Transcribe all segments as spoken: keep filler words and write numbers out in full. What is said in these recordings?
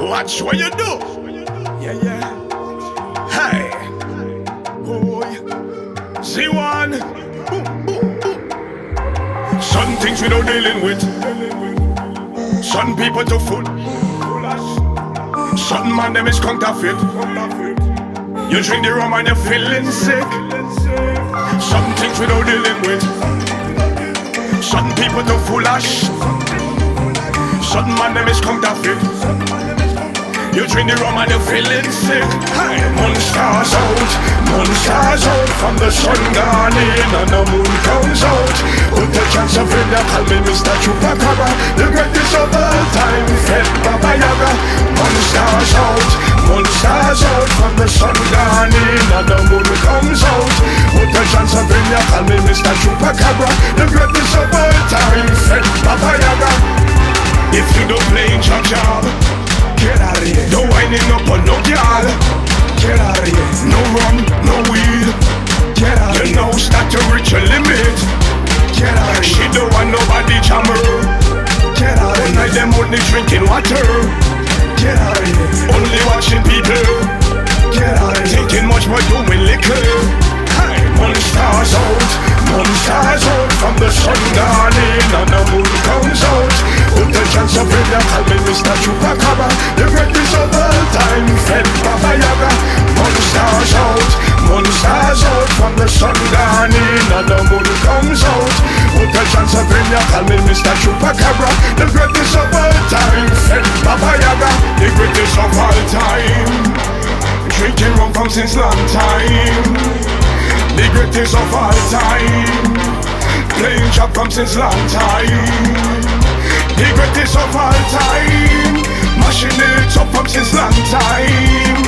Watch what you do. Yeah, yeah. Hey, boy. Zee one. Some things we don't dealing with. Some people to fool. Some man them is counterfeit. You drink the rum and you're feeling sick. Some things we don't dealing with. Some people to foolish. Some man them is counterfeit. You drink the rum and you're feeling sick. Hey, monsters out, monsters out. From the sun gone in and the moon comes out. Put the chance of it, they call me Mister Chupacabra. The greatest of all time, fed Baba Yaga. Monsters out, monsters out. From the sun gone in and the moon comes out. Put the chance of it, they call me Mister Chupacabra. The greatest of all time, fed Baba Yaga. If you don't play your job, get out of here. Don't winding up on no girl. Get out of here. No rum, no weed. Get out of here. You know, start to reach your limit. Get out of here. She don't want nobody jammer. Get out of here. All night them only drinking water. Get out of here. Only watching people. Get out of here. Taking much more doing liquor. Hey, monsters out, monsters out. From the sun gone in and the moon comes out. Put the chance of it, they call me Mister Chupacabra. The greatest of all time, fed Baba Yaga. Monsters out, monsters out. From the sun gone in and the moon comes out. Put the chance of it, they call me Mister Chupacabra. The greatest of all time, fed Baba Yaga. The greatest of all time. Drinking rum from since long time. The greatest of all time. Playing chop from since long time. The greatest of all time. Mashing it up from since long time.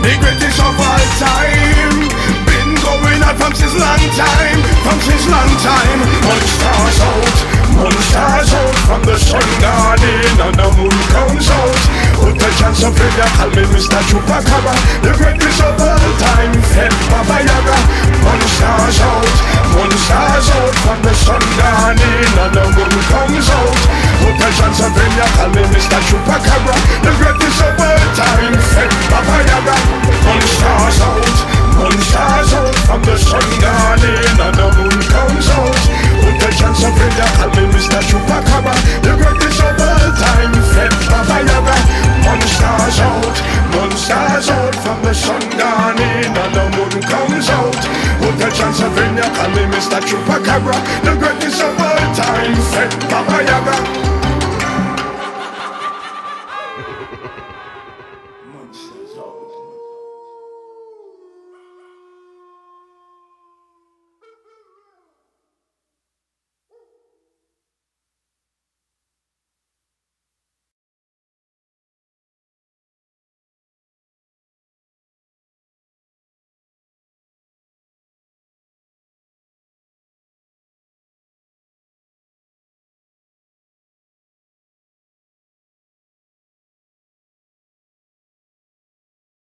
The greatest of all time. Been going out from since long time. From since long time. Monsters out, monsters out. From the sun gone in and the moon comes out. Put the chance of it, they call me Mister Chupacabra. The greatest of all time, fed Baba Yaga. Monsters out, monsters out. From the sun gone in and the moon comes out. Pennsylvania, call me Mister Chupacabra. The greatest of all time, fed Baba Yaga. Monsters out, monsters out. From the sun gone in and the moon comes out. Put the chance of it, call me Mister Chupacabra. The greatest of all time, fed Baba Yaga. Monsters out, monsters out. From the sun gone in and the moon comes out. Put the chance of it, call me Mister Chupacabra. The greatest of all time, fed Baba Yaga.